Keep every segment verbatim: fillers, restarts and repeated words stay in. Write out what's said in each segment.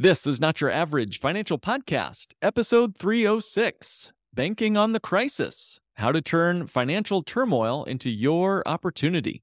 This is Not Your Average Financial Podcast, episode three oh six, Banking on the Crisis, How to Turn Financial Turmoil into Your Opportunity.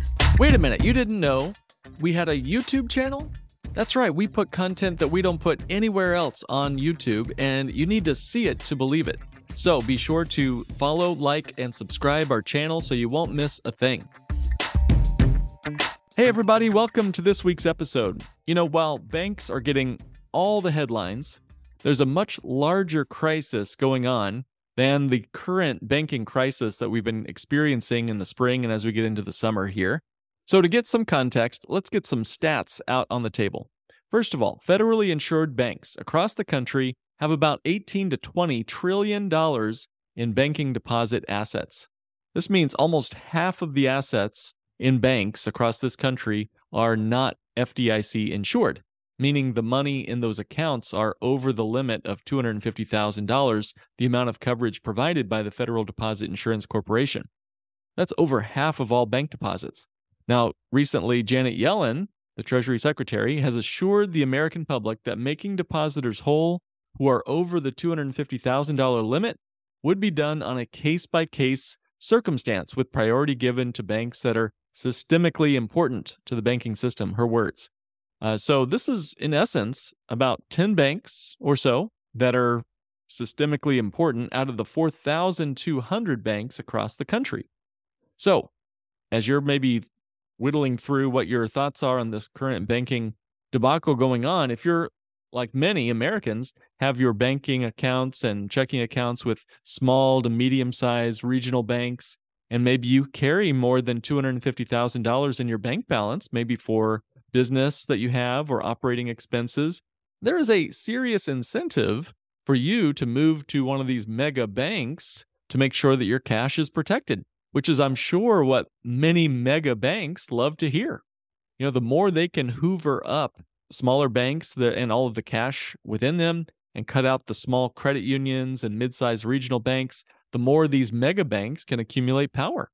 Wait a minute, you didn't know we had a YouTube channel? That's right, we put content that we don't put anywhere else on YouTube, and you need to see it to believe it. So be sure to follow, like, and subscribe our channel so you won't miss a thing. Hey everybody, welcome to this week's episode. You know, while banks are getting all the headlines, there's a much larger crisis going on than the current banking crisis that we've been experiencing in the spring and as we get into the summer here. So to get some context, let's get some stats out on the table. First of all, federally insured banks across the country have about eighteen to twenty trillion dollars in banking deposit assets. This means almost half of the assets in banks across this country are not F D I C insured, meaning the money in those accounts are over the limit of two hundred fifty thousand dollars, the amount of coverage provided by the Federal Deposit Insurance Corporation. That's over half of all bank deposits. Now, recently, Janet Yellen, the Treasury Secretary, has assured the American public that making depositors whole who are over the two hundred fifty thousand dollars limit would be done on a case-by-case circumstance with priority given to banks that are systemically important to the banking system, her words. Uh, so this is, in essence, about ten banks or so that are systemically important out of the four thousand two hundred banks across the country. So, as you're maybe whittling through what your thoughts are on this current banking debacle going on, if you're, like many Americans, have your banking accounts and checking accounts with small to medium-sized regional banks, and maybe you carry more than two hundred fifty thousand dollars in your bank balance, maybe for business that you have or operating expenses, there is a serious incentive for you to move to one of these mega banks to make sure that your cash is protected, which is, I'm sure, what many mega banks love to hear. You know, the more they can hoover up smaller banks and all of the cash within them and cut out the small credit unions and mid-sized regional banks, the more these mega banks can accumulate power.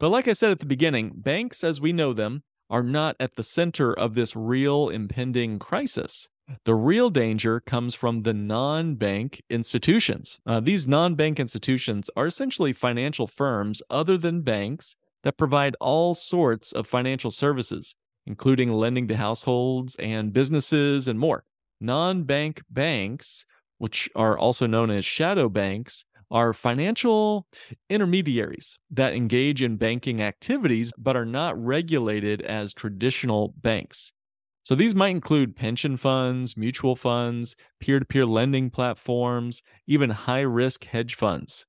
But like I said at the beginning, banks as we know them are not at the center of this real impending crisis. The real danger comes from the non-bank institutions. Uh, these non-bank institutions are essentially financial firms other than banks that provide all sorts of financial services, including lending to households and businesses and more. Non-bank banks, which are also known as shadow banks, are financial intermediaries that engage in banking activities but are not regulated as traditional banks. So these might include pension funds, mutual funds, peer-to-peer lending platforms, even high-risk hedge funds.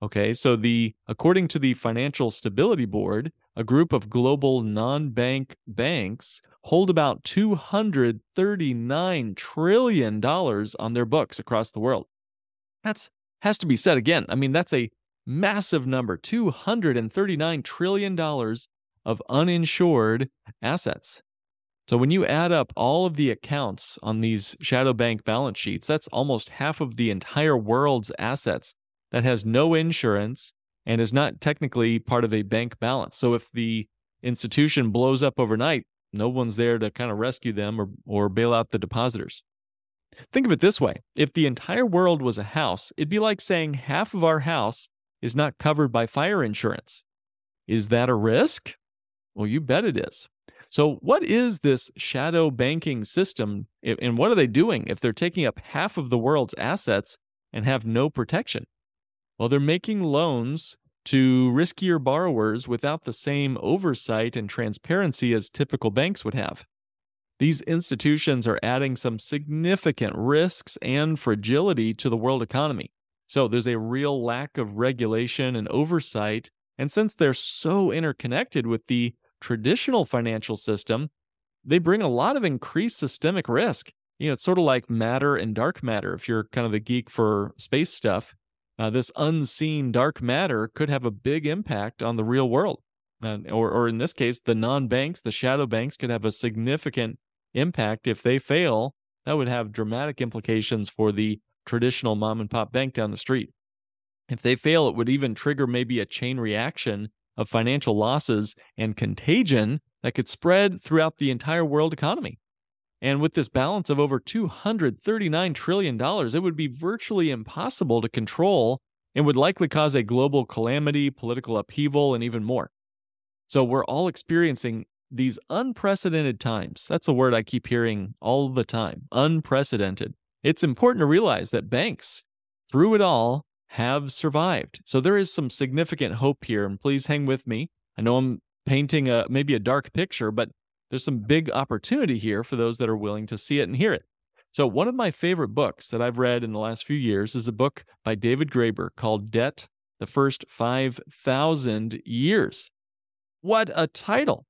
Okay, so the according to the Financial Stability Board, a group of global non-bank banks hold about two hundred thirty-nine trillion dollars on their books across the world. That's has to be said again. I mean, that's a massive number, two hundred thirty-nine trillion dollars of uninsured assets. So when you add up all of the accounts on these shadow bank balance sheets, that's almost half of the entire world's assets that has no insurance and is not technically part of a bank balance. So if the institution blows up overnight, no one's there to kind of rescue them or, or bail out the depositors. Think of it this way. If the entire world was a house, it'd be like saying half of our house is not covered by fire insurance. Is that a risk? Well, you bet it is. So what is this shadow banking system, and what are they doing if they're taking up half of the world's assets and have no protection? Well, they're making loans to riskier borrowers without the same oversight and transparency as typical banks would have. These institutions are adding some significant risks and fragility to the world economy. So there's a real lack of regulation and oversight. And since they're so interconnected with the traditional financial system, they bring a lot of increased systemic risk you know, it's sort of like matter and dark matter. If you're kind of the geek for space stuff, uh, this unseen dark matter could have a big impact on the real world. And, or, or in this case, the non-banks, the shadow banks could have a significant impact. If they fail, that would have dramatic implications for the traditional mom and pop bank down the street. If they fail, it would even trigger maybe a chain reaction of financial losses and contagion that could spread throughout the entire world economy. And with this balance of over two hundred thirty-nine trillion dollars, it would be virtually impossible to control and would likely cause a global calamity, political upheaval, and even more. So we're all experiencing these unprecedented times. That's a word I keep hearing all the time, unprecedented. It's important to realize that banks, through it all, have survived. So there is some significant hope here, and please hang with me. I know I'm painting a maybe a dark picture, but there's some big opportunity here for those that are willing to see it and hear it. So one of my favorite books that I've read in the last few years is a book by David Graeber called Debt: The First five thousand Years. What a title!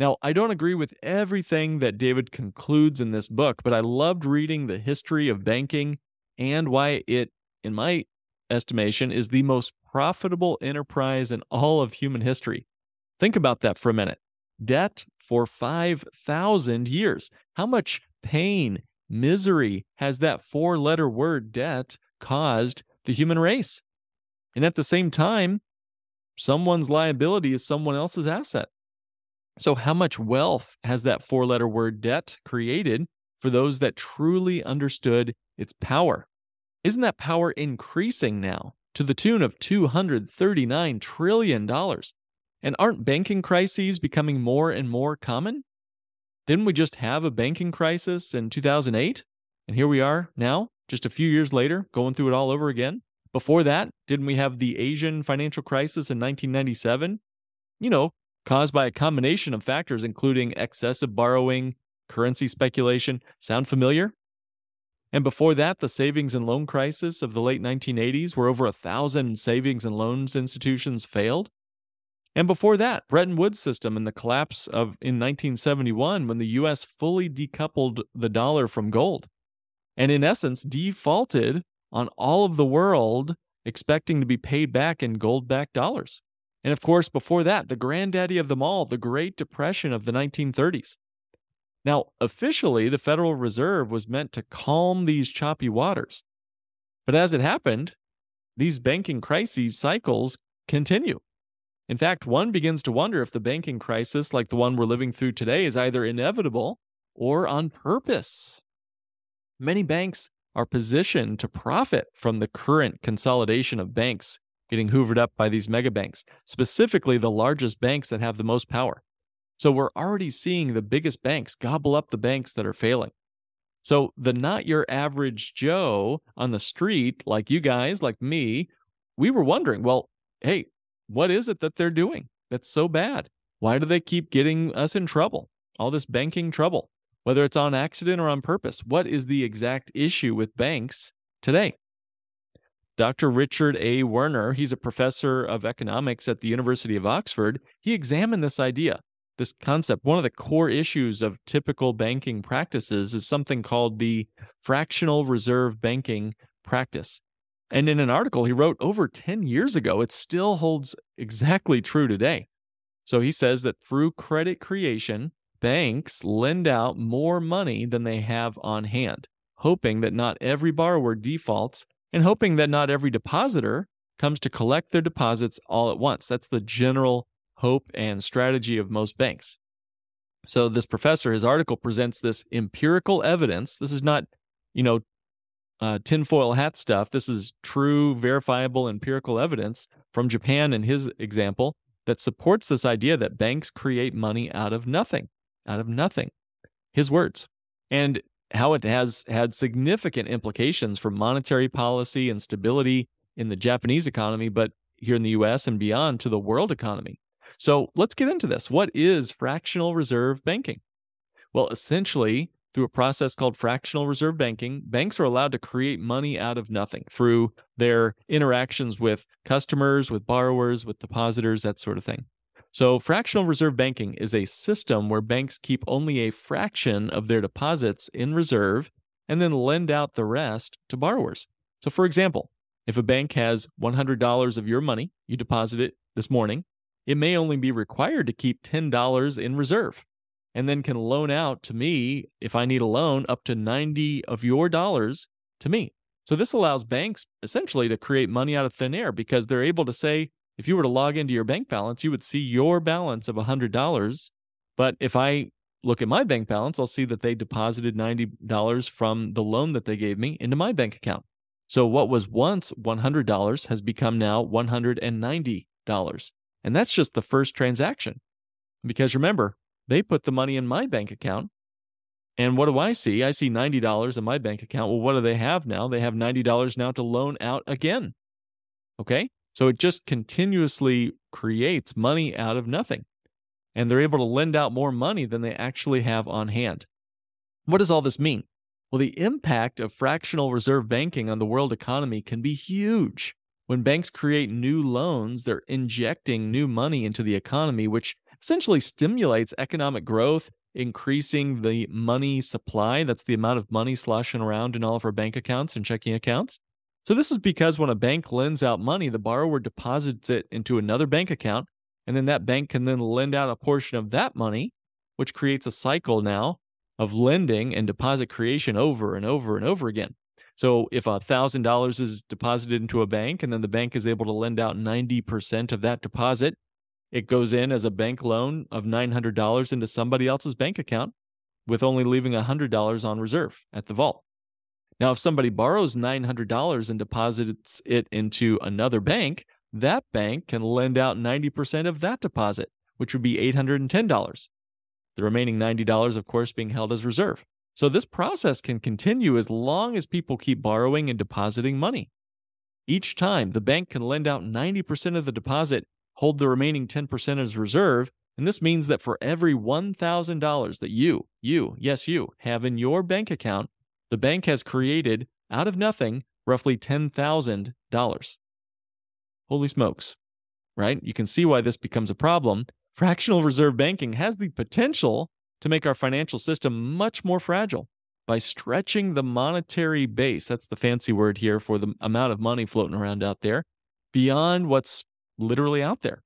Now, I don't agree with everything that David concludes in this book, but I loved reading the history of banking and why it, in my estimation, is the most profitable enterprise in all of human history. Think about that for a minute. Debt for five thousand years. How much pain, misery has that four-letter word debt caused the human race? And at the same time, someone's liability is someone else's asset. So how much wealth has that four-letter word debt created for those that truly understood its power? Isn't that power increasing now to the tune of two hundred thirty-nine trillion dollars? And aren't banking crises becoming more and more common? Didn't we just have a banking crisis in two thousand eight? And here we are now, just a few years later, going through it all over again. Before that, didn't we have the Asian financial crisis in nineteen ninety-seven? You know, caused by a combination of factors, including excessive borrowing, currency speculation. Sound familiar? And before that, the savings and loan crisis of the late nineteen eighties, where over a thousand savings and loans institutions failed. And before that, Bretton Woods system and the collapse of in nineteen seventy-one, when the U S fully decoupled the dollar from gold, and in essence defaulted on all of the world, expecting to be paid back in gold-backed dollars. And of course, before that, the granddaddy of them all, the Great Depression of the nineteen thirties. Now, officially, the Federal Reserve was meant to calm these choppy waters. But as it happened, these banking crises cycles continue. In fact, one begins to wonder if the banking crisis, like the one we're living through today, is either inevitable or on purpose. Many banks are positioned to profit from the current consolidation of banks getting hoovered up by these mega banks, specifically the largest banks that have the most power. So we're already seeing the biggest banks gobble up the banks that are failing. So the not your average Joe on the street, like you guys, like me, we were wondering, well, hey, what is it that they're doing that's so bad? Why do they keep getting us in trouble? All this banking trouble, whether it's on accident or on purpose. What is the exact issue with banks today? Doctor Richard A. Werner, he's a professor of economics at the University of Oxford. He examined this idea, this concept. One of the core issues of typical banking practices is something called the fractional reserve banking practice. And in an article he wrote over ten years ago, it still holds exactly true today. So he says that through credit creation, banks lend out more money than they have on hand, hoping that not every borrower defaults, and hoping that not every depositor comes to collect their deposits all at once. That's the general hope and strategy of most banks. So this professor, his article presents this empirical evidence. This is not, you know, uh, tinfoil hat stuff. This is true, verifiable, empirical evidence from Japan in his example that supports this idea that banks create money out of nothing, out of nothing. His words. And how it has had significant implications for monetary policy and stability in the Japanese economy, but here in the U S and beyond to the world economy. So let's get into this. What is fractional reserve banking? Well, essentially, through a process called fractional reserve banking, banks are allowed to create money out of nothing through their interactions with customers, with borrowers, with depositors, that sort of thing. So fractional reserve banking is a system where banks keep only a fraction of their deposits in reserve and then lend out the rest to borrowers. So for example, if a bank has one hundred dollars of your money, you deposit it this morning, it may only be required to keep ten dollars in reserve and then can loan out to me, if I need a loan, up to ninety of your dollars to me. So this allows banks essentially to create money out of thin air because they're able to say, if you were to log into your bank balance, you would see your balance of one hundred dollars. But if I look at my bank balance, I'll see that they deposited ninety dollars from the loan that they gave me into my bank account. So what was once one hundred dollars has become now one hundred ninety dollars. And that's just the first transaction. Because remember, they put the money in my bank account. And what do I see? I see ninety dollars in my bank account. Well, what do they have now? They have ninety dollars now to loan out again. Okay? So it just continuously creates money out of nothing. And they're able to lend out more money than they actually have on hand. What does all this mean? Well, the impact of fractional reserve banking on the world economy can be huge. When banks create new loans, they're injecting new money into the economy, which essentially stimulates economic growth, increasing the money supply. That's the amount of money sloshing around in all of our bank accounts and checking accounts. So this is because when a bank lends out money, the borrower deposits it into another bank account, and then that bank can then lend out a portion of that money, which creates a cycle now of lending and deposit creation over and over and over again. So if one thousand dollars is deposited into a bank and then the bank is able to lend out ninety percent of that deposit, it goes in as a bank loan of nine hundred dollars into somebody else's bank account with only leaving one hundred dollars on reserve at the vault. Now, if somebody borrows nine hundred dollars and deposits it into another bank, that bank can lend out ninety percent of that deposit, which would be eight hundred ten dollars. The remaining ninety dollars, of course, being held as reserve. So this process can continue as long as people keep borrowing and depositing money. Each time, the bank can lend out ninety percent of the deposit, hold the remaining ten percent as reserve, and this means that for every one thousand dollars that you, you, yes, you, have in your bank account, the bank has created, out of nothing, roughly ten thousand dollars. Holy smokes, right? You can see why this becomes a problem. Fractional reserve banking has the potential to make our financial system much more fragile by stretching the monetary base, that's the fancy word here for the amount of money floating around out there, beyond what's literally out there.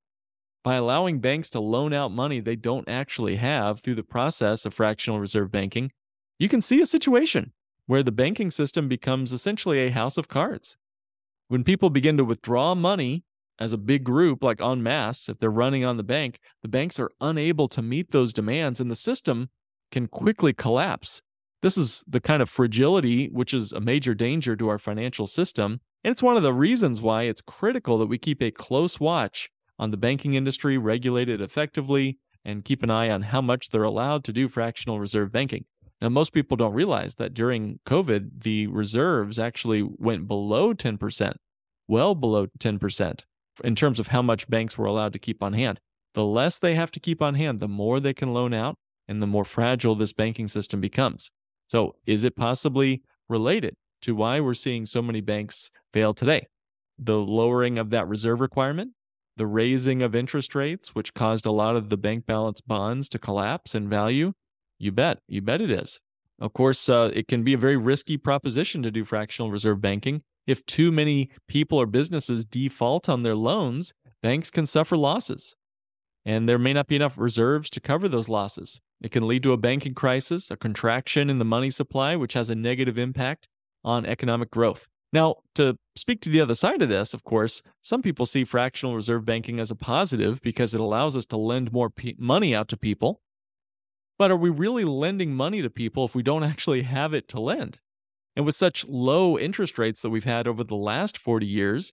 By allowing banks to loan out money they don't actually have through the process of fractional reserve banking, you can see a situation where the banking system becomes essentially a house of cards. When people begin to withdraw money as a big group, like en masse, if they're running on the bank, the banks are unable to meet those demands and the system can quickly collapse. This is the kind of fragility which is a major danger to our financial system. And it's one of the reasons why it's critical that we keep a close watch on the banking industry, regulate it effectively, and keep an eye on how much they're allowed to do fractional reserve banking. Now, most people don't realize that during COVID, the reserves actually went below ten percent, well below ten percent in terms of how much banks were allowed to keep on hand. The less they have to keep on hand, the more they can loan out and the more fragile this banking system becomes. So is it possibly related to why we're seeing so many banks fail today? The lowering of that reserve requirement, the raising of interest rates, which caused a lot of the bank balance bonds to collapse in value? You bet. You bet it is. Of course, uh, it can be a very risky proposition to do fractional reserve banking. If too many people or businesses default on their loans, banks can suffer losses. And there may not be enough reserves to cover those losses. It can lead to a banking crisis, a contraction in the money supply, which has a negative impact on economic growth. Now, to speak to the other side of this, of course, some people see fractional reserve banking as a positive because it allows us to lend more pe- money out to people. But are we really lending money to people if we don't actually have it to lend? And with such low interest rates that we've had over the last forty years,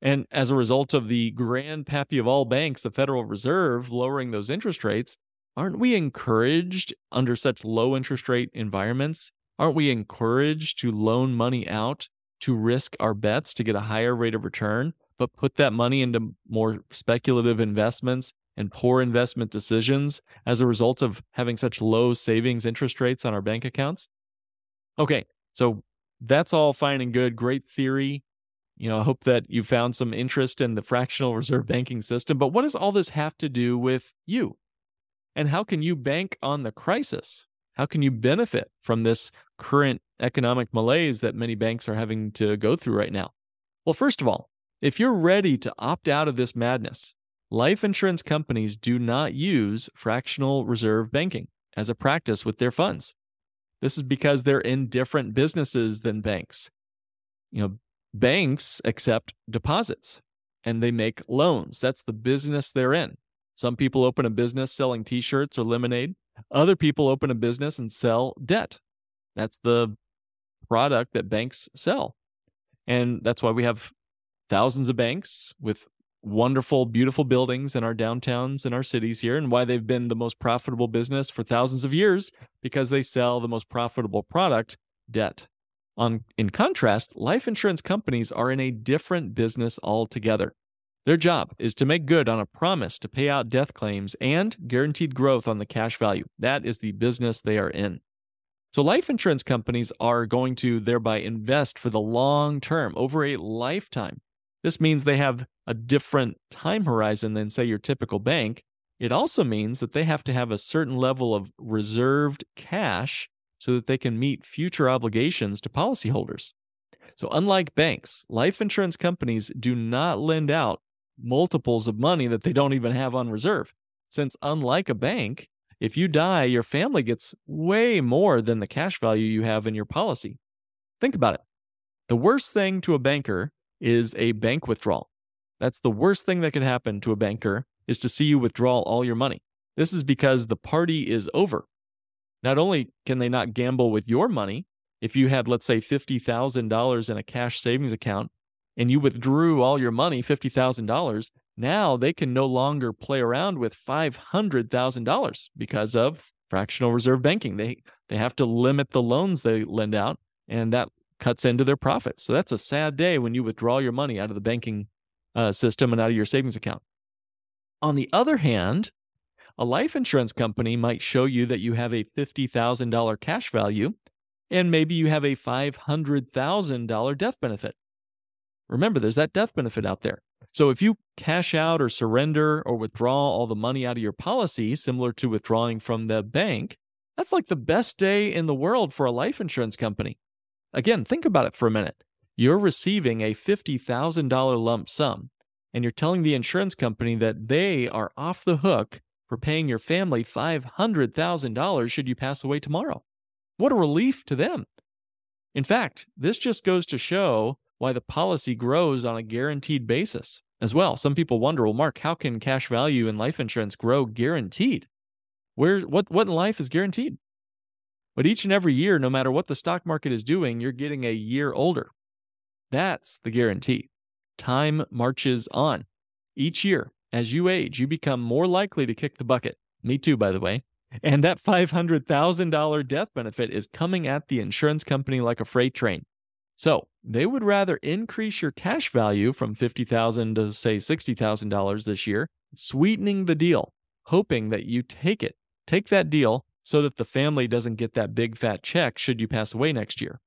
and as a result of the grandpappy of all banks, the Federal Reserve, lowering those interest rates, aren't we encouraged under such low interest rate environments? Aren't we encouraged to loan money out, to risk our bets, to get a higher rate of return, but put that money into more speculative investments and poor investment decisions as a result of having such low savings interest rates on our bank accounts? Okay, so that's all fine and good. Great theory. You know, I hope that you found some interest in the fractional reserve banking system, but what does all this have to do with you? And how can you bank on the crisis? How can you benefit from this current economic malaise that many banks are having to go through right now? Well, first of all, if you're ready to opt out of this madness, life insurance companies do not use fractional reserve banking as a practice with their funds. This is because they're in different businesses than banks. You know, banks accept deposits and they make loans. That's the business they're in. Some people open a business selling t-shirts or lemonade. Other people open a business and sell debt. That's the product that banks sell. And that's why we have thousands of banks with wonderful, beautiful buildings in our downtowns and our cities here, and why they've been the most profitable business for thousands of years, because they sell the most profitable product, debt. On, in contrast, life insurance companies are in a different business altogether. Their job is to make good on a promise to pay out death claims and guaranteed growth on the cash value. That is the business they are in. So life insurance companies are going to thereby invest for the long term, over a lifetime. This means they have a different time horizon than, say, your typical bank. It also means that they have to have a certain level of reserved cash so that they can meet future obligations to policyholders. So unlike banks, life insurance companies do not lend out multiples of money that they don't even have on reserve, since unlike a bank, if you die, your family gets way more than the cash value you have in your policy. Think about it. The worst thing to a banker is a bank withdrawal. That's the worst thing that could happen to a banker, is to see you withdraw all your money. This is because the party is over. Not only can they not gamble with your money, if you had, let's say, fifty thousand dollars in a cash savings account and you withdrew all your money, fifty thousand dollars, now they can no longer play around with five hundred thousand dollars because of fractional reserve banking. They they have to limit the loans they lend out, and that cuts into their profits. So that's a sad day when you withdraw your money out of the banking uh, system and out of your savings account. On the other hand, a life insurance company might show you that you have a fifty thousand dollars cash value, and maybe you have a five hundred thousand dollars death benefit. Remember, there's that death benefit out there. So if you cash out or surrender or withdraw all the money out of your policy, similar to withdrawing from the bank, that's like the best day in the world for a life insurance company. Again, think about it for a minute. You're receiving a fifty thousand dollars lump sum, and you're telling the insurance company that they are off the hook for paying your family five hundred thousand dollars should you pass away tomorrow. What a relief to them. In fact, this just goes to show why the policy grows on a guaranteed basis as well. Some people wonder, well, Mark, how can cash value in life insurance grow guaranteed? Where, what, what in life is guaranteed? But each and every year, no matter what the stock market is doing, you're getting a year older. That's the guarantee. Time marches on. Each year, as you age, you become more likely to kick the bucket. Me too, by the way. And that five hundred thousand dollars death benefit is coming at the insurance company like a freight train. So they would rather increase your cash value from fifty thousand dollars to, say, sixty thousand dollars this year, sweetening the deal, hoping that you take it, take that deal, so that the family doesn't get that big fat check should you pass away next year.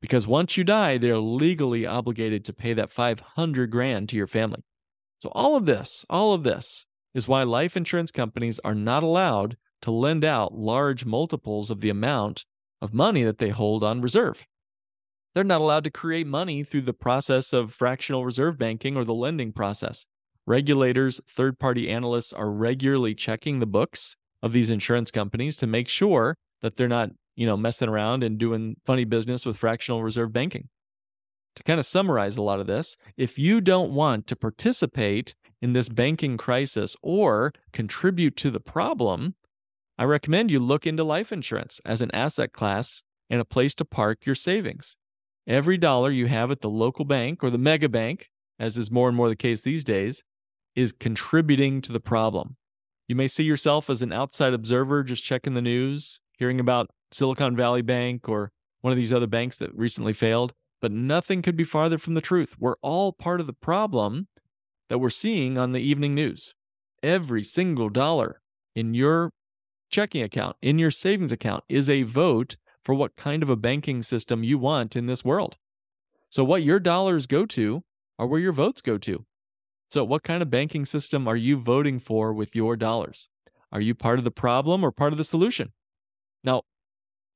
Because once you die, they're legally obligated to pay that five hundred grand to your family. So all of this, all of this is why life insurance companies are not allowed to lend out large multiples of the amount of money that they hold on reserve. They're not allowed to create money through the process of fractional reserve banking or the lending process. Regulators, third-party analysts are regularly checking the books of these insurance companies to make sure that they're not, you know, messing around and doing funny business with fractional reserve banking. To kind of summarize a lot of this, if you don't want to participate in this banking crisis or contribute to the problem, I recommend you look into life insurance as an asset class and a place to park your savings. Every dollar you have at the local bank or the mega bank, as is more and more the case these days, is contributing to the problem. You may see yourself as an outside observer just checking the news, hearing about Silicon Valley Bank or one of these other banks that recently failed, but nothing could be farther from the truth. We're all part of the problem that we're seeing on the evening news. Every single dollar in your checking account, in your savings account, is a vote for what kind of a banking system you want in this world. So what your dollars go to are where your votes go to. So what kind of banking system are you voting for with your dollars? Are you part of the problem or part of the solution? Now,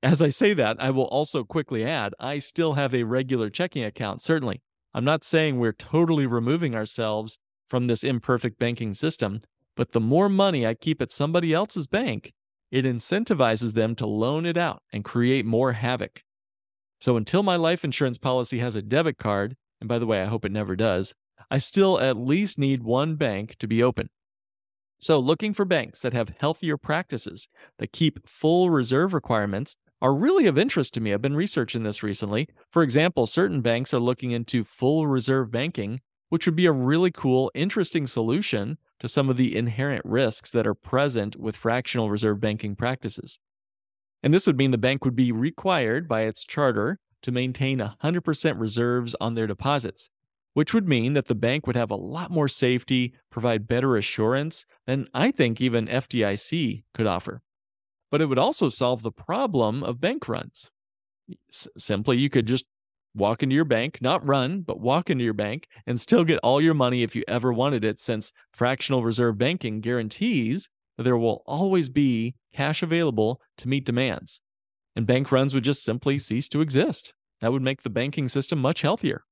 As I say that, I will also quickly add, I still have a regular checking account, certainly. I'm not saying we're totally removing ourselves from this imperfect banking system, but the more money I keep at somebody else's bank, it incentivizes them to loan it out and create more havoc. So until my life insurance policy has a debit card, and by the way, I hope it never does, I still at least need one bank to be open. So looking for banks that have healthier practices, that keep full reserve requirements, are really of interest to me. I've been researching this recently. For example, certain banks are looking into full reserve banking, which would be a really cool, interesting solution to some of the inherent risks that are present with fractional reserve banking practices. And this would mean the bank would be required by its charter to maintain one hundred percent reserves on their deposits, which would mean that the bank would have a lot more safety, provide better assurance than I think even F D I C could offer. But it would also solve the problem of bank runs. S- simply, you could just walk into your bank, not run, but walk into your bank and still get all your money if you ever wanted it, since fractional reserve banking guarantees that there will always be cash available to meet demands. And bank runs would just simply cease to exist. That would make the banking system much healthier.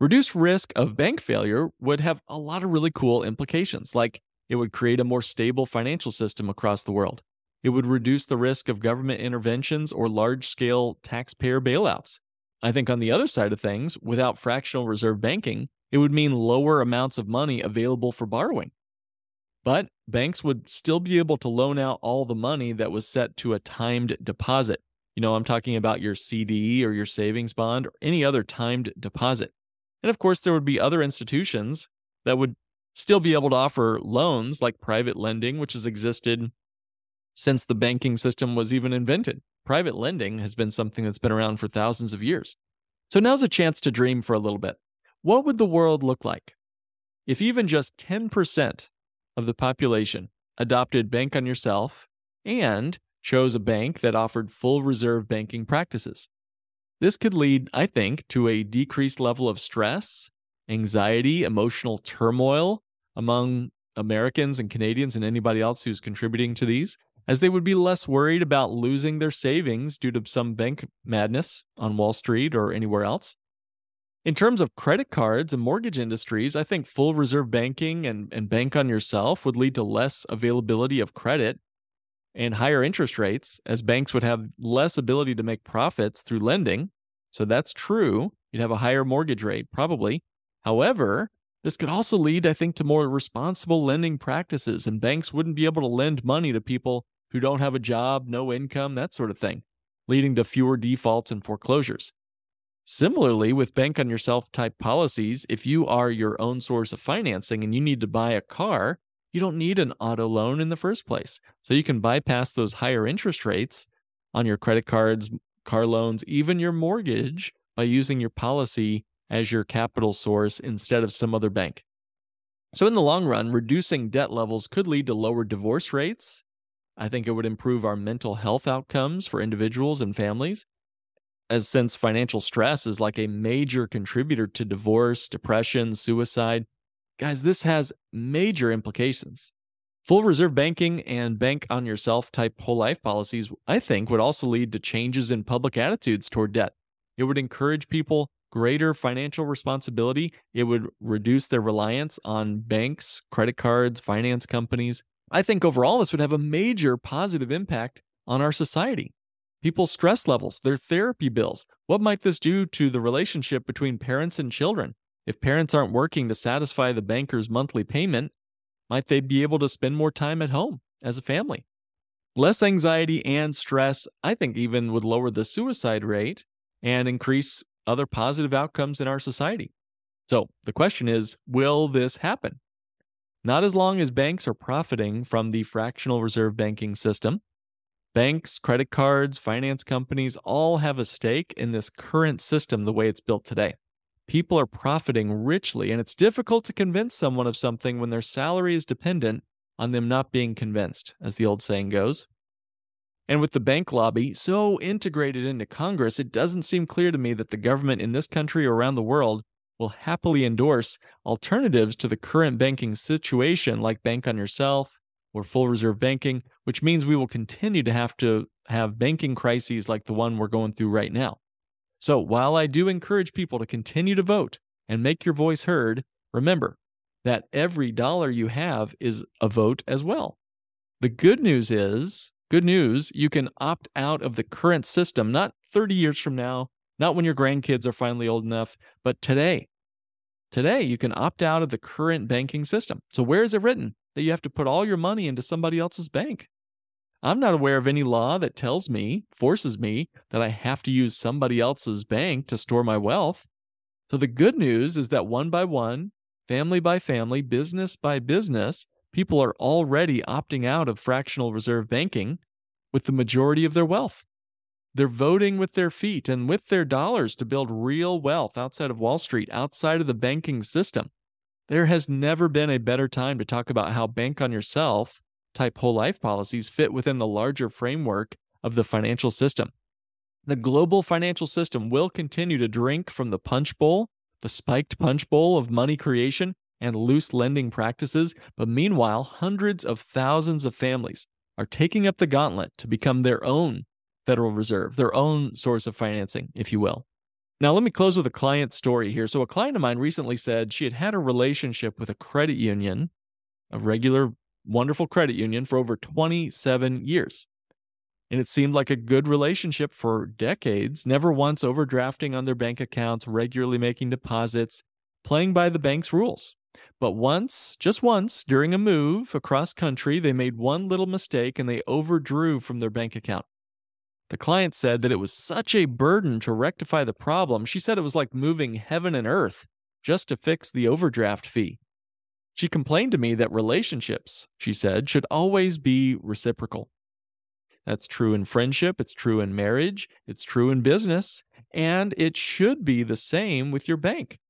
Reduced risk of bank failure would have a lot of really cool implications, like it would create a more stable financial system across the world. It would reduce the risk of government interventions or large-scale taxpayer bailouts. I think on the other side of things, without fractional reserve banking, it would mean lower amounts of money available for borrowing. But banks would still be able to loan out all the money that was set to a timed deposit. You know, I'm talking about your C D or your savings bond or any other timed deposit. And of course, there would be other institutions that would still be able to offer loans, like private lending, which has existed since the banking system was even invented. Private lending has been something that's been around for thousands of years. So now's a chance to dream for a little bit. What would the world look like if even just ten percent of the population adopted Bank on Yourself and chose a bank that offered full reserve banking practices? This could lead, I think, to a decreased level of stress, anxiety, emotional turmoil among Americans and Canadians and anybody else who's contributing to these, as they would be less worried about losing their savings due to some bank madness on Wall Street or anywhere else. In terms of credit cards and mortgage industries, I think full reserve banking and, and Bank on Yourself would lead to less availability of credit and higher interest rates, as banks would have less ability to make profits through lending. So that's true. You'd have a higher mortgage rate, probably. However, this could also lead, I think, to more responsible lending practices, and banks wouldn't be able to lend money to people who don't have a job, no income, that sort of thing, leading to fewer defaults and foreclosures. Similarly, with Bank on Yourself type policies, if you are your own source of financing and you need to buy a car, you don't need an auto loan in the first place. So you can bypass those higher interest rates on your credit cards, car loans, even your mortgage, by using your policy as your capital source instead of some other bank. So in the long run, reducing debt levels could lead to lower divorce rates. I think it would improve our mental health outcomes for individuals and families, as since financial stress is like a major contributor to divorce, depression, suicide. Guys, this has major implications. Full reserve banking and Bank on Yourself type whole life policies, I think, would also lead to changes in public attitudes toward debt. It would encourage people greater financial responsibility. It would reduce their reliance on banks, credit cards, finance companies. I think overall this would have a major positive impact on our society. People's stress levels, their therapy bills. What might this do to the relationship between parents and children? If parents aren't working to satisfy the banker's monthly payment, might they be able to spend more time at home as a family? Less anxiety and stress, I think, even would lower the suicide rate and increase other positive outcomes in our society. So the question is, will this happen? Not as long as banks are profiting from the fractional reserve banking system. Banks, credit cards, finance companies all have a stake in this current system the way it's built today. People are profiting richly, and it's difficult to convince someone of something when their salary is dependent on them not being convinced, as the old saying goes. And with the bank lobby so integrated into Congress, it doesn't seem clear to me that the government in this country or around the world will happily endorse alternatives to the current banking situation like Bank on Yourself or full reserve banking, which means we will continue to have to have banking crises like the one we're going through right now. So while I do encourage people to continue to vote and make your voice heard, remember that every dollar you have is a vote as well. The good news is, good news, you can opt out of the current system, not thirty years from now, not when your grandkids are finally old enough, but today. Today, you can opt out of the current banking system. So where is it written that you have to put all your money into somebody else's bank? I'm not aware of any law that tells me, forces me, that I have to use somebody else's bank to store my wealth. So the good news is that one by one, family by family, business by business, people are already opting out of fractional reserve banking with the majority of their wealth. They're voting with their feet and with their dollars to build real wealth outside of Wall Street, outside of the banking system. There has never been a better time to talk about how Bank on Yourself type whole life policies fit within the larger framework of the financial system. The global financial system will continue to drink from the punch bowl, the spiked punch bowl of money creation and loose lending practices, but meanwhile, hundreds of thousands of families are taking up the gauntlet to become their own Federal Reserve, their own source of financing, if you will. Now, let me close with a client story here. So a client of mine recently said she had had a relationship with a credit union, a regular, wonderful credit union, for over twenty-seven years. And it seemed like a good relationship for decades, never once overdrafting on their bank accounts, regularly making deposits, playing by the bank's rules. But once, just once, during a move across country, they made one little mistake and they overdrew from their bank account. The client said that it was such a burden to rectify the problem. She said it was like moving heaven and earth just to fix the overdraft fee. She complained to me that relationships, she said, should always be reciprocal. That's true in friendship, it's true in marriage, it's true in business, and it should be the same with your bank.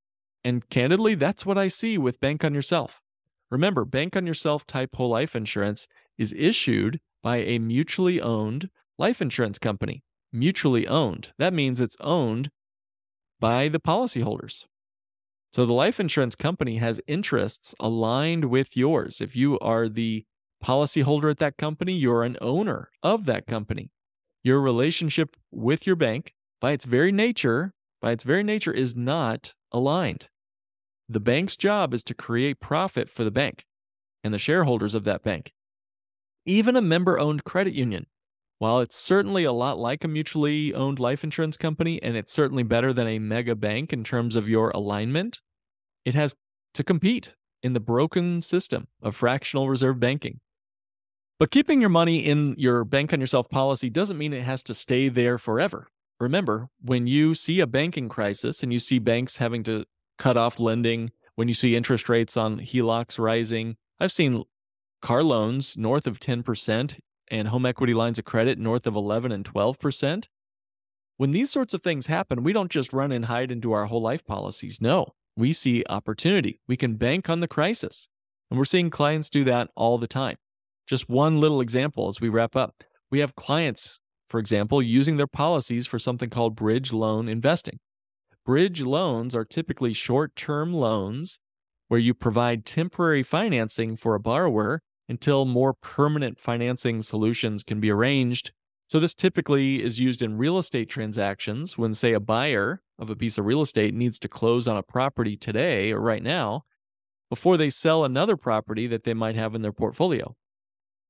And candidly, that's what I see with Bank on Yourself. Remember, Bank on Yourself type whole life insurance is issued by a mutually owned life insurance company. Mutually owned. That means it's owned by the policyholders. So the life insurance company has interests aligned with yours. If you are the policyholder at that company, you're an owner of that company. Your relationship with your bank, by its very nature, by its very nature is not aligned. The bank's job is to create profit for the bank and the shareholders of that bank. Even a member-owned credit union, while it's certainly a lot like a mutually owned life insurance company, and it's certainly better than a mega bank in terms of your alignment, it has to compete in the broken system of fractional reserve banking. But keeping your money in your Bank on Yourself policy doesn't mean it has to stay there forever. Remember, when you see a banking crisis and you see banks having to cut off lending, when you see interest rates on H E L O Cs rising, I've seen car loans north of ten percent and home equity lines of credit north of eleven and twelve percent. When these sorts of things happen, we don't just run and hide into our whole life policies. No, we see opportunity. We can bank on the crisis. And we're seeing clients do that all the time. Just one little example as we wrap up. We have clients, for example, using their policies for something called bridge loan investing. Bridge loans are typically short-term loans where you provide temporary financing for a borrower until more permanent financing solutions can be arranged. So this typically is used in real estate transactions when, say, a buyer of a piece of real estate needs to close on a property today or right now before they sell another property that they might have in their portfolio.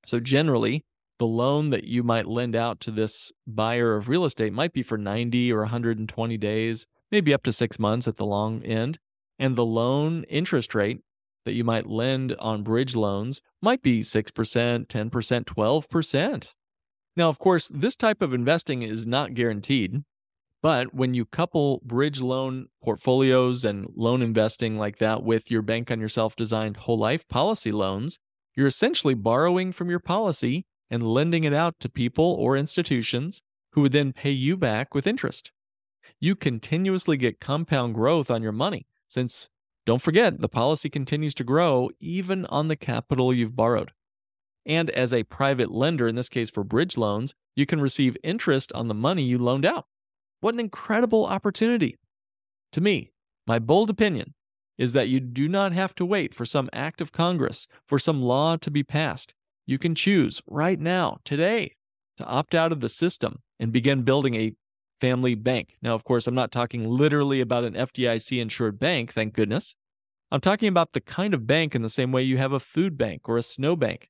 So generally, the loan that you might lend out to this buyer of real estate might be for ninety or one hundred twenty days, maybe up to six months at the long end, and the loan interest rate that you might lend on bridge loans might be six percent, ten percent, twelve percent. Now, of course, this type of investing is not guaranteed, but when you couple bridge loan portfolios and loan investing like that with your Bank on Yourself designed whole life policy loans, you're essentially borrowing from your policy and lending it out to people or institutions who would then pay you back with interest. You continuously get compound growth on your money since, don't forget, the policy continues to grow even on the capital you've borrowed. And as a private lender, in this case for bridge loans, you can receive interest on the money you loaned out. What an incredible opportunity. To me, my bold opinion is that you do not have to wait for some act of Congress, for some law to be passed. You can choose right now, today, to opt out of the system and begin building a family bank. Now, of course, I'm not talking literally about an F D I C-insured bank, thank goodness. I'm talking about the kind of bank in the same way you have a food bank or a snow bank,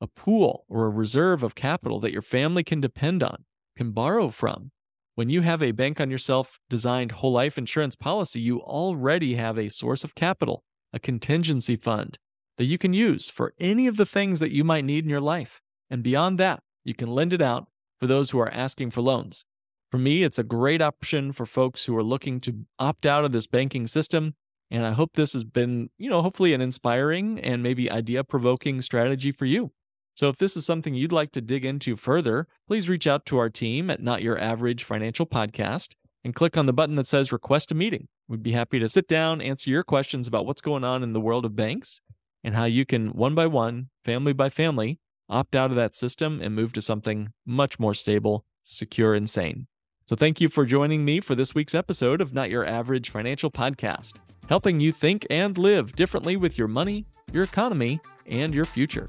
a pool or a reserve of capital that your family can depend on, can borrow from. When you have a Bank on Yourself designed whole life insurance policy, you already have a source of capital, a contingency fund that you can use for any of the things that you might need in your life. And beyond that, you can lend it out for those who are asking for loans. For me, it's a great option for folks who are looking to opt out of this banking system. And I hope this has been, you know, hopefully an inspiring and maybe idea-provoking strategy for you. So if this is something you'd like to dig into further, please reach out to our team at Not Your Average Financial Podcast and click on the button that says Request a Meeting. We'd be happy to sit down, answer your questions about what's going on in the world of banks and how you can, one by one, family by family, opt out of that system and move to something much more stable, secure, and sane. So thank you for joining me for this week's episode of Not Your Average Financial Podcast, helping you think and live differently with your money, your economy, and your future.